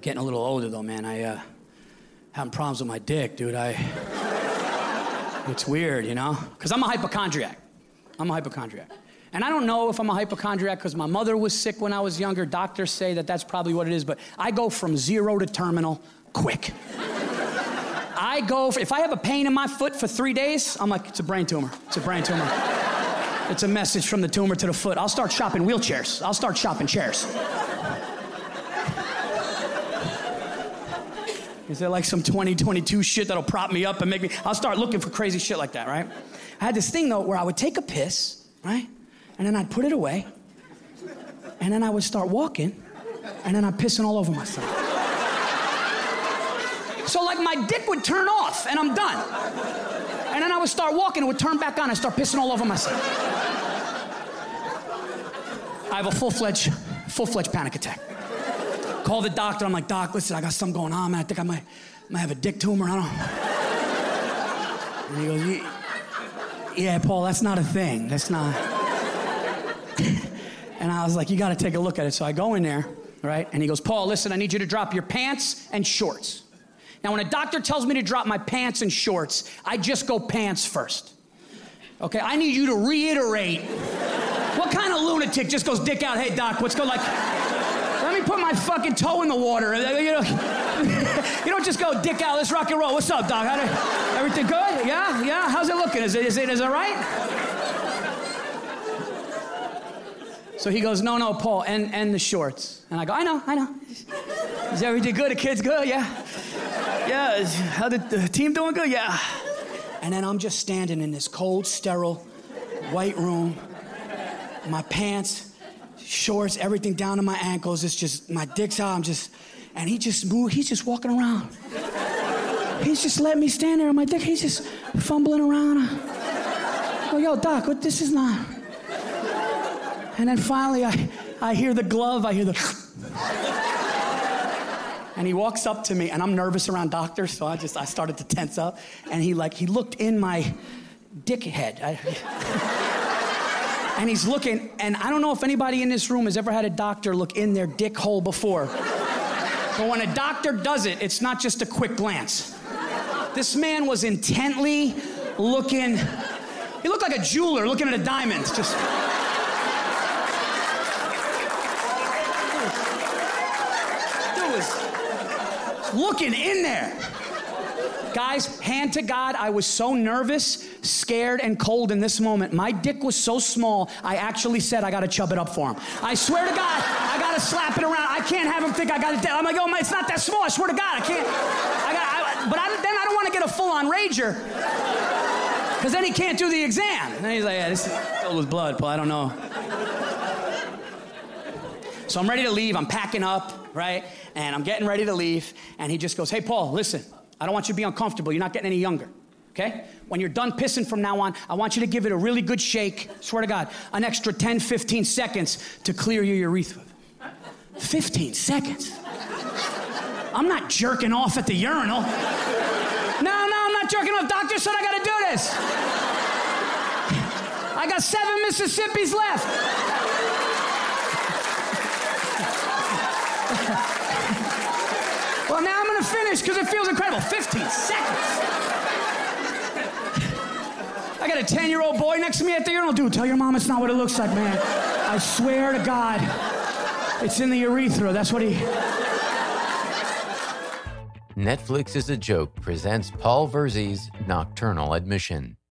Getting a little older, though, man. I having problems with my dick, dude. It's weird, you know? Because I'm a hypochondriac. And I don't know if I'm a hypochondriac because my mother was sick when I was younger. Doctors say that that's probably what it is, but I go from zero to terminal quick. If I have a pain in my foot for 3 days, I'm like, it's a brain tumor. It's a message from the tumor to the foot. I'll start shopping chairs. Is there like some 2022 shit that'll prop me up and make me... I'll start looking for crazy shit like that, right? I had this thing, though, where I would take a piss, right? And then I'd put it away. And then I would start walking. And then I'm pissing all over myself. So, like, my dick would turn off, and I'm done. And then I would start walking, it would turn back on, and start pissing all over myself. I have a full-fledged panic attack. Call the doctor. I'm like, Doc, listen, I got something going on, man. I think I might have a dick tumor. I don't know. And he goes, yeah, Paul, that's not a thing. That's not. And I was like, you got to take a look at it. So I go in there, right? And he goes, Paul, listen, I need you to drop your pants and shorts. Now, when a doctor tells me to drop my pants and shorts, I just go pants first. Okay? I need you to reiterate. What kind of lunatic just goes dick out? Hey, Doc, what's going on? Let me put my fucking toe in the water. You don't just go, dick out, let's rock and roll. What's up, Doc? Everything good? Yeah? How's it looking? Is it right? So he goes, no, Paul, and the shorts. And I go, I know. Is everything good? The kids good? Yeah. How the team doing good? Yeah. And then I'm just standing in this cold, sterile, white room. My pants... shorts, everything down to my ankles. It's just, my dick's out. And he just moved. He's just walking around. He's just letting me stand there on my dick. He's just fumbling around. I go, yo, Doc, what, this is not. And then finally, I hear the glove. I hear the... And he walks up to me, and I'm nervous around doctors, so I started to tense up. And he looked in my dick head. And he's looking, and I don't know if anybody in this room has ever had a doctor look in their dick hole before. But when a doctor does it, it's not just a quick glance. This man was intently looking. He looked like a jeweler looking at a diamond. Just. Dude was looking in there. Guys, hand to God, I was so nervous, scared, and cold in this moment. My dick was so small, I actually said I got to chub it up for him. I swear to God, I got to slap it around. I can't have him think I got it down. I'm like, oh, man, it's not that small. I swear to God, I can't. But then I don't want to get a full-on rager because then he can't do the exam. And then he's like, yeah, this is filled with blood, Paul. I don't know. So I'm ready to leave. I'm packing up, right? And I'm getting ready to leave. And he just goes, hey, Paul, listen. I don't want you to be uncomfortable. You're not getting any younger, okay? When you're done pissing from now on, I want you to give it a really good shake, swear to God, an extra 10, 15 seconds to clear your urethra. 15 seconds? I'm not jerking off at the urinal. No, I'm not jerking off. Doctor said I got to do this. I got 7 Mississippis left. Well, now I'm going to finish because it feels incredible. 15 seconds. I got a 10-year-old boy next to me at the urinal. Dude, tell your mom it's not what it looks like, man. I swear to God, it's in the urethra. That's what he... Netflix is a Joke presents Paul Verzee's Nocturnal Admission.